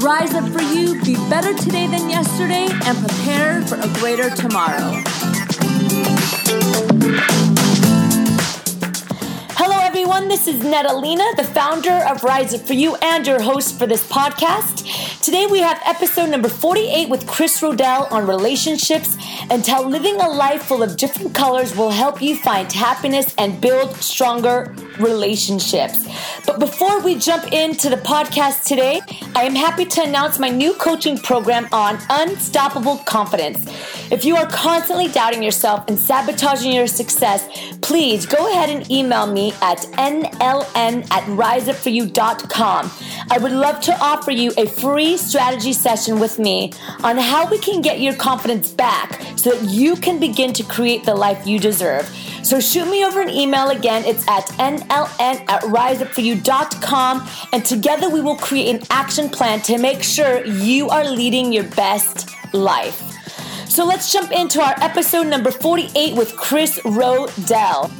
Rise up for you, be better today than yesterday, and prepare for a greater tomorrow. Hello everyone, this is Natalina, the founder of Rise Up For You and your host for this podcast. Today we have episode number 48 with Chris Rodell on relationships and how living a life full of different colors will help you find happiness and build stronger relationships. But before we jump into the podcast today, I am happy to announce my new coaching program on unstoppable confidence. If you are constantly doubting yourself and sabotaging your success, please go ahead and email me at nln@riseupforyou.com. I would love to offer you a free strategy session with me on how we can get your confidence back so that you can begin to create the life you deserve. So shoot me over an email again. It's at nln@riseupforyou.com, and together we will create an action plan to make sure you are leading your best life. So let's jump into our episode number 48 with Chris Rodell.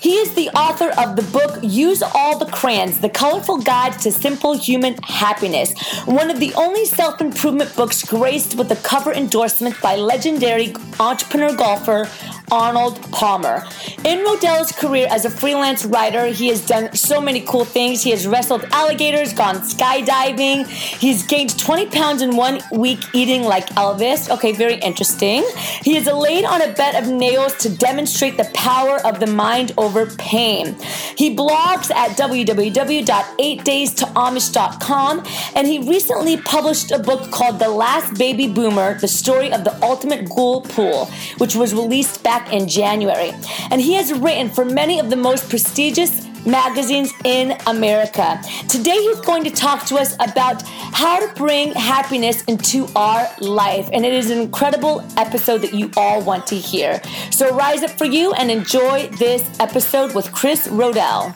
He is the author of the book, Use All the Crayons, The Colorful Guide to Simple Human Happiness, one of the only self-improvement books graced with a cover endorsement by legendary entrepreneur golfer Arnold Palmer. In Rodell's career as a freelance writer, he has done so many cool things. He has wrestled alligators, gone skydiving. He's gained 20 pounds in 1 week eating like Elvis. Okay, very interesting. He is laid on a bed of nails to demonstrate the power of the mind over pain. He blogs at www.8daystoamish.com, and he recently published a book called The Last Baby Boomer, The Story of the Ultimate Ghoul Pool, which was released back in January. And he has written for many of the most prestigious magazines in America. Today he's going to talk to us about how to bring happiness into our life, and it is an incredible episode that you all want to hear. So rise up for you and enjoy this episode with Chris Rodell.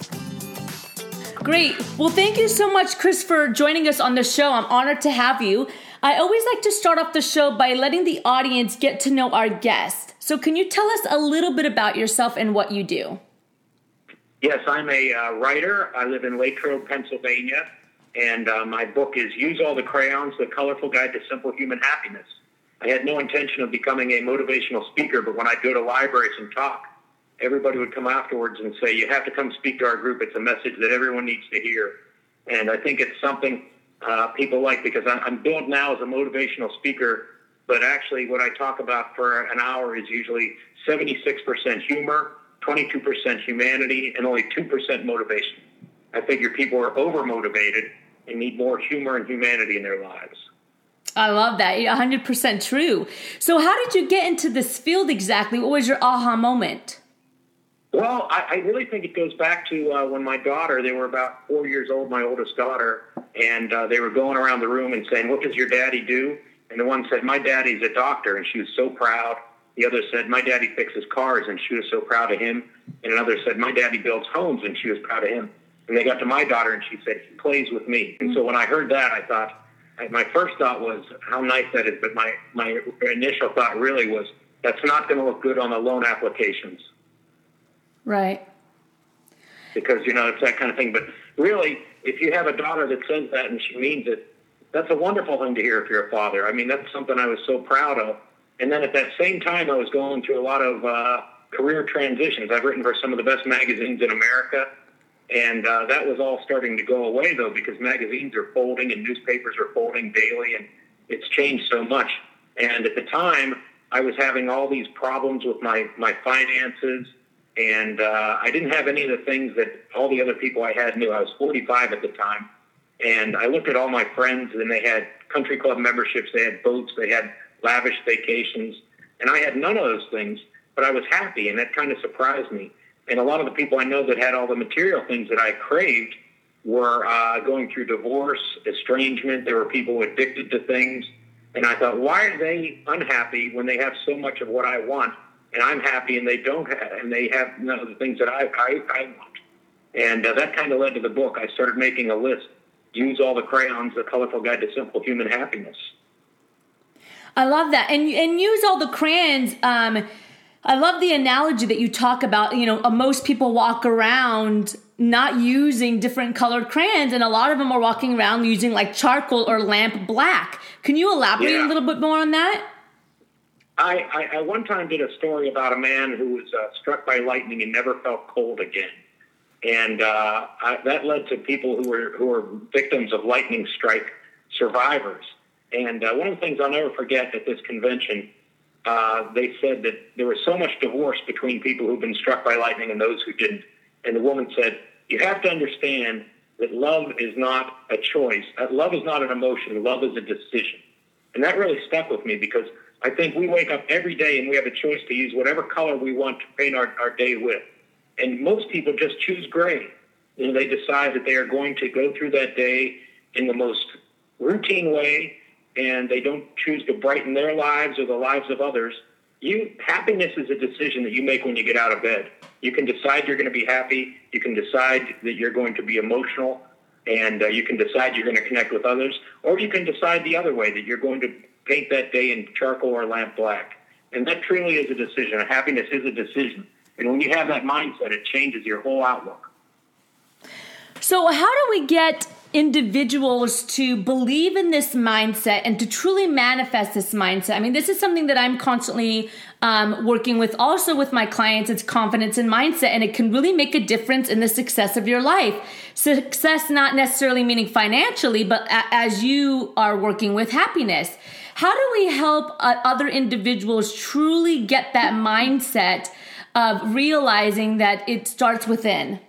Great. Well, thank you so much, Chris, for joining us on the show. I'm honored to have you. I always like to start off the show by letting the audience get to know our guest. So can you tell us a little bit about yourself and what you do? Yes, I'm a writer. I live in Latrobe, Pennsylvania, and my book is Use All the Crayons, The Colorful Guide to Simple Human Happiness. I had no intention of becoming a motivational speaker, but when I'd go to libraries and talk, everybody would come afterwards and say, you have to come speak to our group. It's a message that everyone needs to hear. And I think it's something people like, because I'm billed now as a motivational speaker, but actually what I talk about for an hour is usually 76% humor, 22% humanity, and only 2% motivation. I figure people are overmotivated and need more humor and humanity in their lives. I love that. 100% true. So how did you get into this field exactly? What was your aha moment? Well, I really think it goes back to when my daughter, they were about 4 years old, my oldest daughter, and they were going around the room and saying, what does your daddy do? And the one said, my daddy's a doctor, and she was so proud. The other said, my daddy fixes cars, and she was so proud of him. And another said, my daddy builds homes, and she was proud of him. And they got to my daughter, and she said, he plays with me. And so when I heard that, I thought, my first thought was, how nice that is, but my initial thought really was, that's not going to look good on the loan applications. Right. Because, it's that kind of thing. But really, if you have a daughter that says that and she means it, that's a wonderful thing to hear if you're a father. I mean, that's something I was so proud of. And then at that same time, I was going through a lot of career transitions. I've written for some of the best magazines in America. And that was all starting to go away, though, because magazines are folding and newspapers are folding daily. And it's changed so much. And at the time, I was having all these problems with my finances. And I didn't have any of the things that all the other people I had knew. I was 45 at the time. And I looked at all my friends, and they had country club memberships. They had boats. They had lavish vacations. And I had none of those things, but I was happy, and that kind of surprised me. And a lot of the people I know that had all the material things that I craved were going through divorce, estrangement. There were people addicted to things. And I thought, why are they unhappy when they have so much of what I want, and I'm happy and they don't have, and they have none of the things that I want? And that kind of led to the book. I started making a list, Use All the Crayons, The Colorful Guide to Simple Human Happiness. I love that. And Use All the Crayons, I love the analogy that you talk about. You know, most people walk around not using different colored crayons, and a lot of them are walking around using like charcoal or lamp black. Can you elaborate a little bit more on that? I one time did a story about a man who was struck by lightning and never felt cold again. And that led to people who were victims of lightning strike survivors. And one of the things I'll never forget at this convention, they said that there was so much divorce between people who've been struck by lightning and those who didn't. And the woman said, "You have to understand that love is not a choice. That love is not an emotion. Love is a decision." And that really stuck with me, because I think we wake up every day and we have a choice to use whatever color we want to paint our day with. And most people just choose gray. You know, they decide that they are going to go through that day in the most routine way, and they don't choose to brighten their lives or the lives of others. Happiness is a decision that you make when you get out of bed. You can decide you're going to be happy. You can decide that you're going to be emotional, and you can decide you're going to connect with others, or you can decide the other way, that you're going to paint that day in charcoal or lamp black. And that truly is a decision. Happiness is a decision. And when you have that mindset, it changes your whole outlook. So how do we get individuals to believe in this mindset and to truly manifest this mindset? I mean, this is something that I'm constantly working with also with my clients. It's confidence and mindset, and it can really make a difference in the success of your life. Success not necessarily meaning financially, but as you are working with happiness. How do we help other individuals truly get that mindset of realizing that it starts within?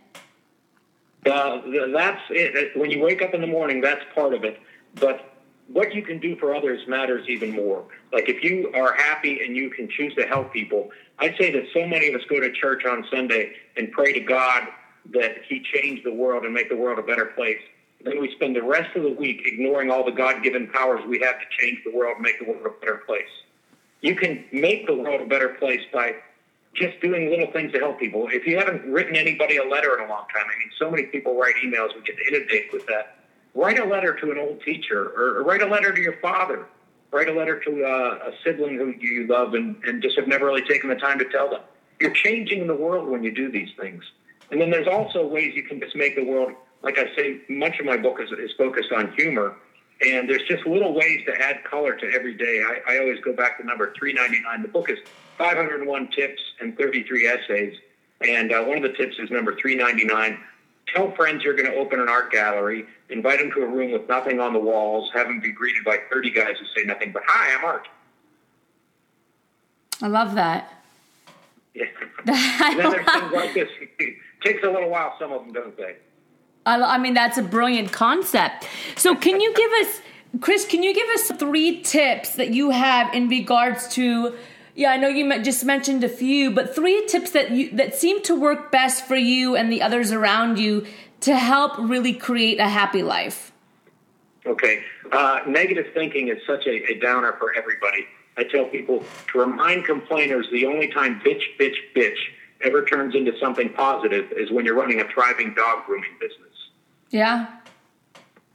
That's it. When you wake up in the morning, that's part of it. But what you can do for others matters even more. Like, if you are happy and you can choose to help people, I say that so many of us go to church on Sunday and pray to God that He change the world and make the world a better place. Then we spend the rest of the week ignoring all the God-given powers we have to change the world and make the world a better place. You can make the world a better place by just doing little things to help people. If you haven't written anybody a letter in a long time, I mean, so many people write emails, we get inundated with that. Write a letter to an old teacher, or write a letter to your father. Write a letter to a sibling who you love and just have never really taken the time to tell them. You're changing the world when you do these things. And then there's also ways you can just make the world, like I say, much of my book is focused on humor. And there's just little ways to add color to every day. I always go back to number 399. The book is 501 tips and 33 essays. And one of the tips is number 399. Tell friends you're going to open an art gallery. Invite them to a room with nothing on the walls. Have them be greeted by 30 guys who say nothing but, "Hi, I'm Art." I love that. Yeah. And then there's things like this. It takes a little while, some of them, don't they? I mean, that's a brilliant concept. So can you give us, Chris, three tips that you have in regards to, I know you just mentioned a few, but three tips that seem to work best for you and the others around you to help really create a happy life? Okay. Negative thinking is such a downer for everybody. I tell people to remind complainers the only time bitch, bitch, bitch ever turns into something positive is when you're running a thriving dog grooming business. Yeah.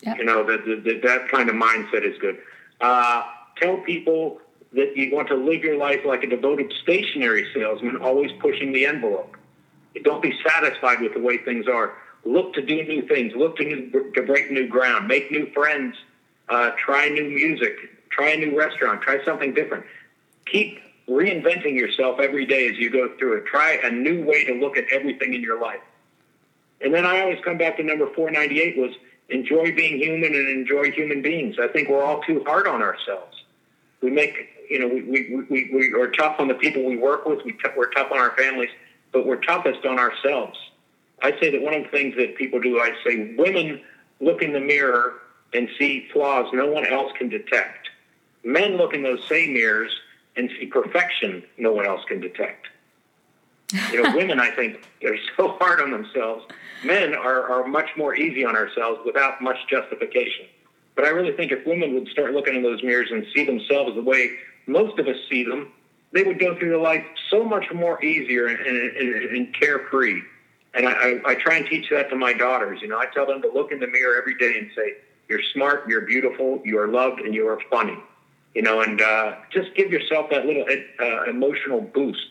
Yep. You know, that kind of mindset is good. Tell people that you want to live your life like a devoted stationery salesman, always pushing the envelope. Don't be satisfied with the way things are. Look to do new things. Look to break new ground. Make new friends. Try new music. Try a new restaurant. Try something different. Keep reinventing yourself every day as you go through it. Try a new way to look at everything in your life. And then I always come back to number 498 was enjoy being human and enjoy human beings. I think we're all too hard on ourselves. We make, we are tough on the people we work with. We're tough on our families, but we're toughest on ourselves. I say that one of the things that people do, I say women look in the mirror and see flaws no one else can detect. Men look in those same mirrors and see perfection no one else can detect. Women, I think, are so hard on themselves. Men are much more easy on ourselves without much justification. But I really think if women would start looking in those mirrors and see themselves the way most of us see them, they would go through their life so much more easier and carefree. And I try and teach that to my daughters. You know, I tell them to look in the mirror every day and say, "You're smart, you're beautiful, you are loved, and you are funny." You know, and just give yourself that little emotional boost.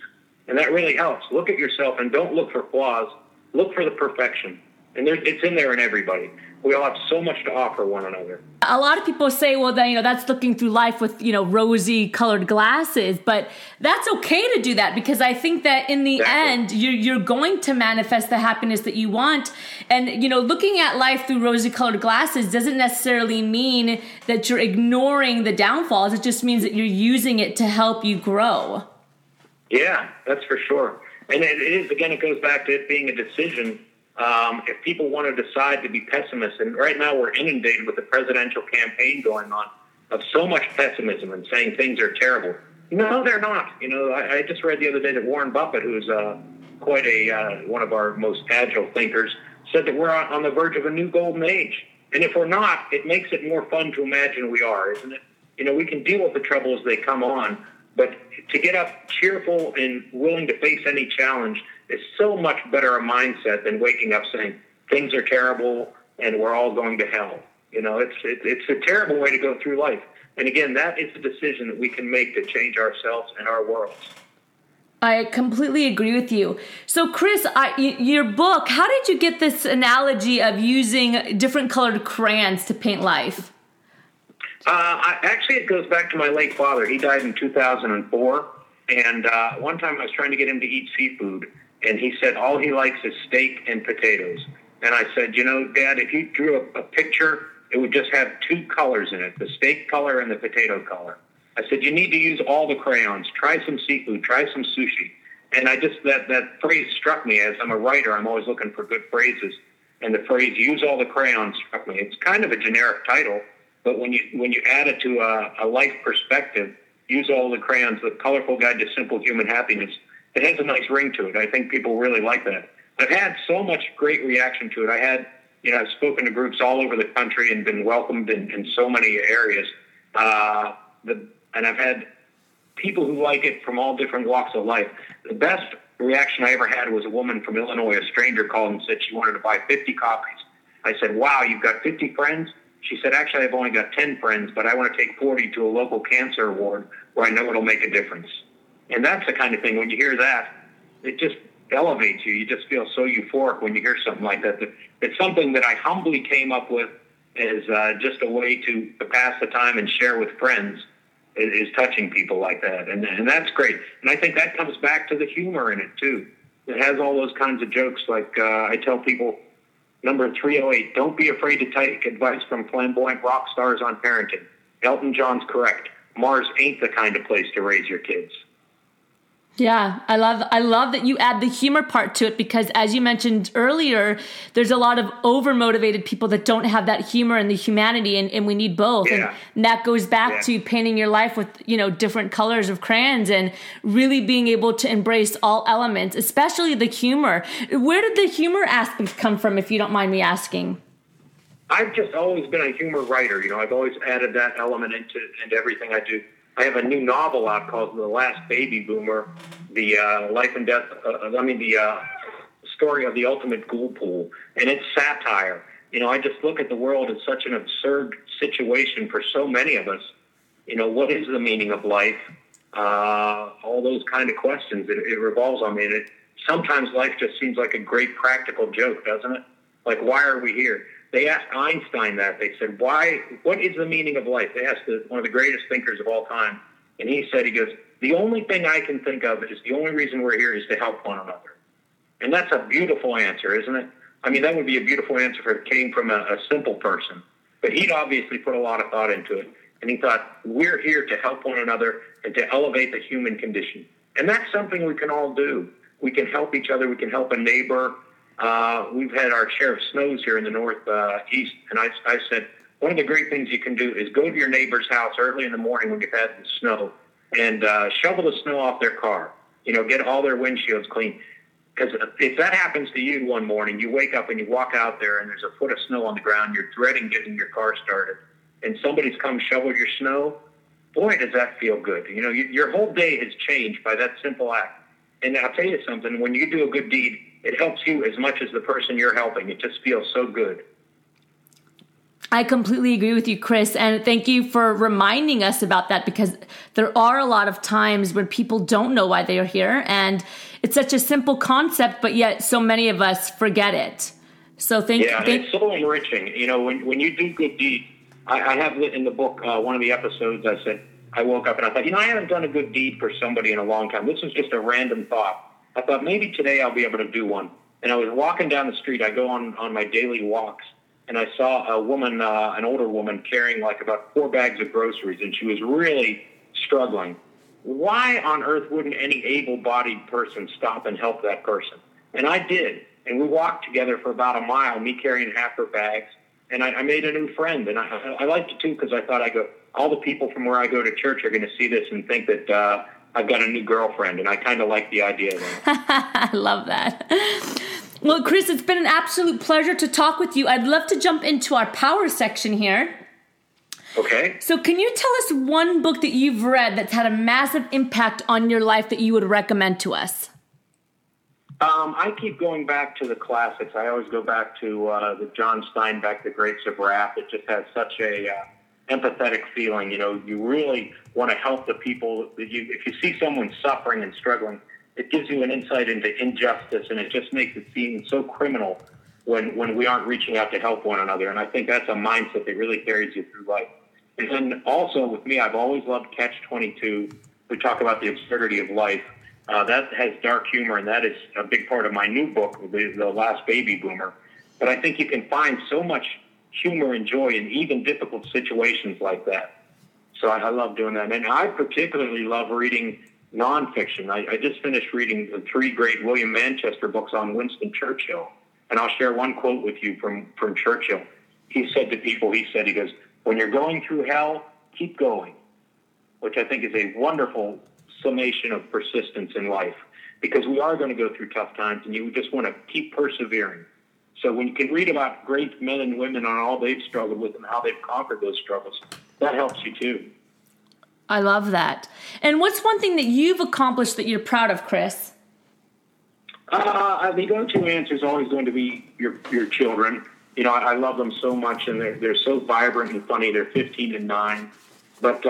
And that really helps. Look at yourself and don't look for flaws. Look for the perfection. And it's in there in everybody. We all have so much to offer one another. A lot of people say, well, then, you know, that's looking through life with, you know, rosy colored glasses, but that's okay to do that, because I think that in the end, you're going to manifest the happiness that you want. And, you know, looking at life through rosy colored glasses doesn't necessarily mean that you're ignoring the downfalls. It just means that you're using it to help you grow. Yeah, that's for sure. And it is, again, it goes back to it being a decision. If people want to decide to be pessimists, and right now we're inundated with the presidential campaign going on of so much pessimism and saying things are terrible. No, they're not. You know, I just read the other day that Warren Buffett, who's quite one of our most agile thinkers, said that we're on the verge of a new golden age. And if we're not, it makes it more fun to imagine we are, isn't it? You know, we can deal with the trouble as they come on, but to get up cheerful and willing to face any challenge is so much better a mindset than waking up saying things are terrible and we're all going to hell. You know, it's a terrible way to go through life. And again, that is a decision that we can make to change ourselves and our worlds. I completely agree with you. So, Chris, your book, how did you get this analogy of using different colored crayons to paint life? It goes back to my late father. He died in 2004, and one time I was trying to get him to eat seafood, and he said all he likes is steak and potatoes. And I said, you know, Dad, if you drew a picture, it would just have two colors in it, the steak color and the potato color. I said, you need to use all the crayons. Try some seafood. Try some sushi. And I just, that phrase struck me. As I'm a writer, I'm always looking for good phrases, and the phrase use all the crayons struck me. It's kind of a generic title. But when you add it to a life perspective, use all the crayons, the colorful guide to simple human happiness, it has a nice ring to it. I think people really like that. I've had so much great reaction to it. I've spoken to groups all over the country and been welcomed in so many areas. And I've had people who like it from all different walks of life. The best reaction I ever had was a woman from Illinois. A stranger called and said she wanted to buy 50 copies. I said, wow, you've got 50 friends? She said, actually, I've only got 10 friends, but I want to take 40 to a local cancer ward where I know it'll make a difference. And that's the kind of thing, when you hear that, it just elevates you. You just feel so euphoric when you hear something like that. It's something that I humbly came up with as just a way to pass the time and share with friends, is touching people like that. And that's great. And I think that comes back to the humor in it, too. It has all those kinds of jokes. Like I tell people, Number 308, don't be afraid to take advice from flamboyant rock stars on parenting. Elton John's correct. Mars ain't the kind of place to raise your kids. Yeah, I love that you add the humor part to it, because as you mentioned earlier, there's a lot of overmotivated people that don't have that humor and the humanity, and we need both. Yeah. And that goes back to painting your life with, you know, different colors of crayons and really being able to embrace all elements, especially the humor. Where did the humor aspect come from, if you don't mind me asking? I've just always been a humor writer. You know, I've always added that element into everything I do. I have a new novel out called The Last Baby Boomer, the life and death, story of the ultimate ghoul pool. And it's satire. You know, I just look at the world as such an absurd situation for so many of us. You know, what is the meaning of life? All those kind of questions. It revolves on me. And sometimes life just seems like a great practical joke, doesn't it? Like, why are we here? They asked Einstein that. They said, what is the meaning of life? They asked one of the greatest thinkers of all time. And he said, the only thing I can think of is the only reason we're here is to help one another. And that's a beautiful answer, isn't it? I mean, that would be a beautiful answer if it came from a simple person. But he'd obviously put a lot of thought into it. And he thought, we're here to help one another and to elevate the human condition. And that's something we can all do. We can help each other. We can help a neighbor. We've had our share of snows here in the northeast, and I said, one of the great things you can do is go to your neighbor's house early in the morning when you've had the snow and shovel the snow off their car, get all their windshields clean. Because if that happens to you one morning, you wake up and you walk out there and there's a foot of snow on the ground, you're dreading getting your car started. and somebody's come shovel your snow, boy, does that feel good. You know, your whole day has changed by that simple act. And I'll tell you something, when you do a good deed, it helps you as much as the person you're helping. It just feels so good. I completely agree with you, Chris, and thank you for reminding us about that, because there are a lot of times when people don't know why they are here, and it's such a simple concept, but yet so many of us forget it. So thank you. It's so enriching. You know, when you do good deeds, I have in the book, one of the episodes, I said, I woke up and I thought, you know, I haven't done a good deed for somebody in a long time. This was just a random thought. I thought maybe today I'll be able to do one. And I was walking down the street. I go on my daily walks. And I saw a woman, an older woman, carrying like about 4 bags of groceries, and she was really struggling. Why on earth wouldn't any able-bodied person stop and help that person? And I did, and we walked together for about a mile, me carrying half her bags, and I made a new friend. And I liked it, too, because I thought all the people from where I go to church are going to see this and think that I've got a new girlfriend, and I kind of like the idea of that. I love that. Well, Chris, it's been an absolute pleasure to talk with you. I'd love to jump into our power section here. Okay. So can you tell us one book that you've read that's had a massive impact on your life that you would recommend to us? I keep going back to the classics. I always go back to the John Steinbeck, The Grapes of Wrath. It just has such a empathetic feeling. You know, you really want to help the people. If you see someone suffering and struggling, it gives you an insight into injustice, and it just makes it seem so criminal when we aren't reaching out to help one another. And I think that's a mindset that really carries you through life. And then also with me, I've always loved Catch 22. We talk about the absurdity of life. That has dark humor, and that is a big part of my new book, The Last Baby Boomer. But I think you can find so much humor and joy in even difficult situations like that. So I love doing that. And I particularly love reading nonfiction. I just finished reading the 3 great William Manchester books on Winston Churchill, and I'll share one quote with you from Churchill. He said to people, he goes, "When you're going through hell, keep going," which I think is a wonderful summation of persistence in life, because we are going to go through tough times, and you just want to keep persevering. So when you can read about great men and women on all they've struggled with and how they've conquered those struggles, that helps you too. I love that. And what's one thing that you've accomplished that you're proud of, Chris? The go-to answer is always going to be your children. You know, I love them so much, and they're so vibrant and funny. They're 15 and 9. But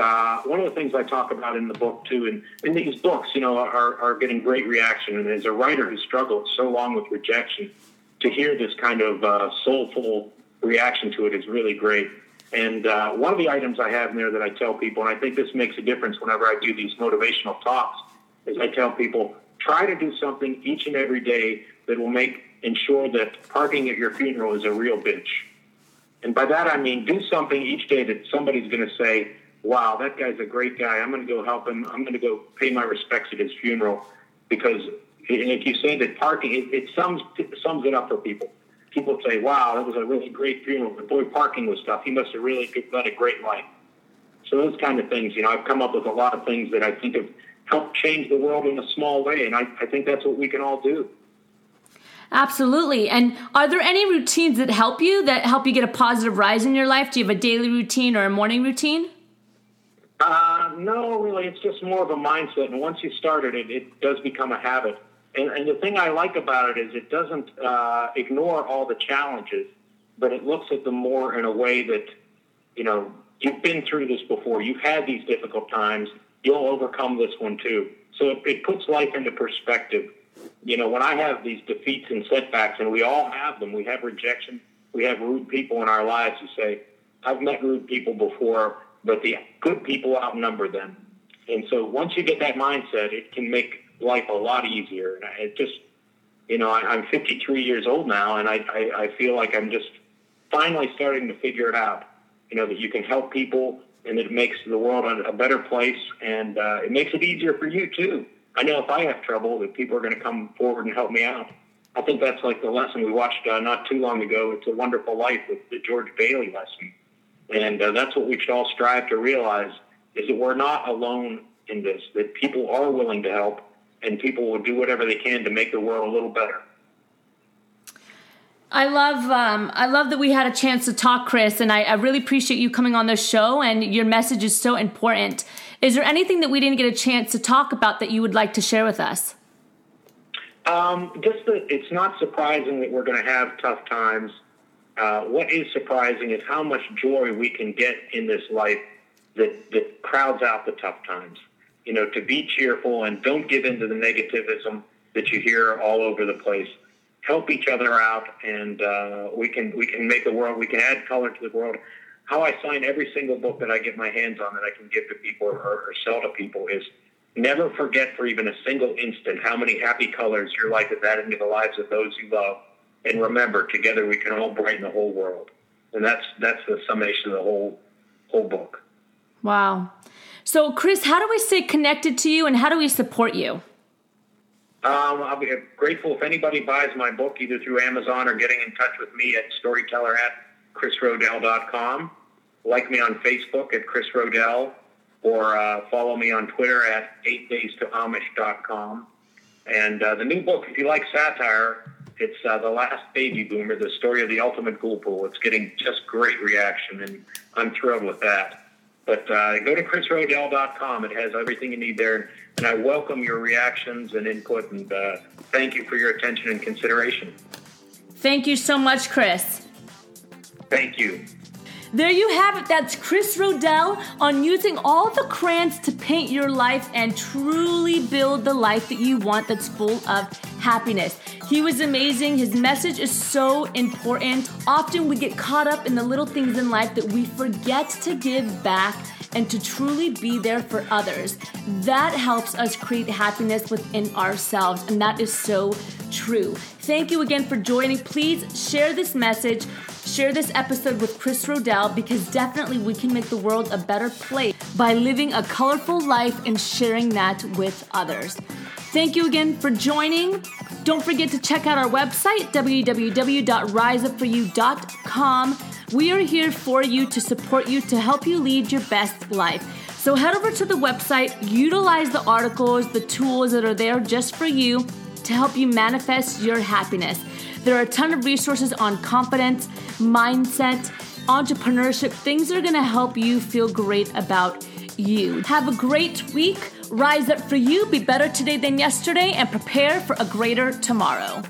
one of the things I talk about in the book, too, and these books, you know, are getting great reaction. And as a writer who struggled so long with rejection, to hear this kind of soulful reaction to it is really great. And one of the items I have in there that I tell people, and I think this makes a difference whenever I do these motivational talks, is I tell people, try to do something each and every day that will ensure that parking at your funeral is a real bitch. And by that I mean do something each day that somebody's going to say, wow, that guy's a great guy. I'm going to go help him. I'm going to go pay my respects at his funeral. Because if you say that parking, it sums it up for people. People say, wow, that was a really great funeral. The boy parking was tough. He must have really led a great life. So those kind of things, you know, I've come up with a lot of things that I think have helped change the world in a small way, and I think that's what we can all do. Absolutely. And are there any routines that help you get a positive rise in your life? Do you have a daily routine or a morning routine? No, really. It's just more of a mindset, and once you start it does become a habit. And the thing I like about it is it doesn't ignore all the challenges, but it looks at them more in a way that, you know, you've been through this before. You've had these difficult times. You'll overcome this one, too. So it puts life into perspective. You know, when I have these defeats and setbacks, and we all have them, we have rejection, we have rude people in our lives who say, I've met rude people before, but the good people outnumber them. And so once you get that mindset, it can make life a lot easier. And it just, you know, I'm 53 years old now, and I feel like I'm just finally starting to figure it out, you know, that you can help people and that it makes the world a better place, and it makes it easier for you too. I know if I have trouble that people are going to come forward and help me out. I think that's like the lesson we watched not too long ago, It's a Wonderful Life, with the George Bailey lesson. And that's what we should all strive to realize, is that we're not alone in this, that people are willing to help, and people will do whatever they can to make the world a little better. I love that we had a chance to talk, Chris, and I really appreciate you coming on the show, and your message is so important. Is there anything that we didn't get a chance to talk about that you would like to share with us? Just that it's not surprising that we're going to have tough times. What is surprising is how much joy we can get in this life that crowds out the tough times. You know, to be cheerful and don't give in to the negativism that you hear all over the place. Help each other out, and we can make the world, we can add color to the world. How I sign every single book that I get my hands on that I can give to people or sell to people is never forget for even a single instant how many happy colors your life has added into the lives of those you love. And remember, together we can all brighten the whole world. And that's the summation of the whole book. Wow. So, Chris, how do we stay connected to you, and how do we support you? I'll be grateful if anybody buys my book, either through Amazon or getting in touch with me at storyteller@chrisrodell.com. Like me on Facebook at Chris Rodell, or follow me on Twitter at 8daystoamish.com. And the new book, if you like satire, it's The Last Baby Boomer, the story of the ultimate ghoul pool. It's getting just great reaction, and I'm thrilled with that. But go to chrisrodell.com. It has everything you need there. And I welcome your reactions and input. And thank you for your attention and consideration. Thank you so much, Chris. Thank you. There you have it. That's Chris Rodell on using all the crayons to paint your life and truly build the life that you want, that's full of happiness. He was amazing. His message is so important. Often we get caught up in the little things in life that we forget to give back and to truly be there for others. That helps us create happiness within ourselves, and that is so true. Thank you again for joining. Please share this message. Share this episode with Chris Rodell, because definitely we can make the world a better place by living a colorful life and sharing that with others. Thank you again for joining. Don't forget to check out our website, www.riseupforyou.com. We are here for you, to support you, to help you lead your best life. So head over to the website, utilize the articles, the tools that are there just for you to help you manifest your happiness. There are a ton of resources on confidence, mindset, entrepreneurship, things that are going to help you feel great about you. Have a great week. Rise up for you, be better today than yesterday, and prepare for a greater tomorrow.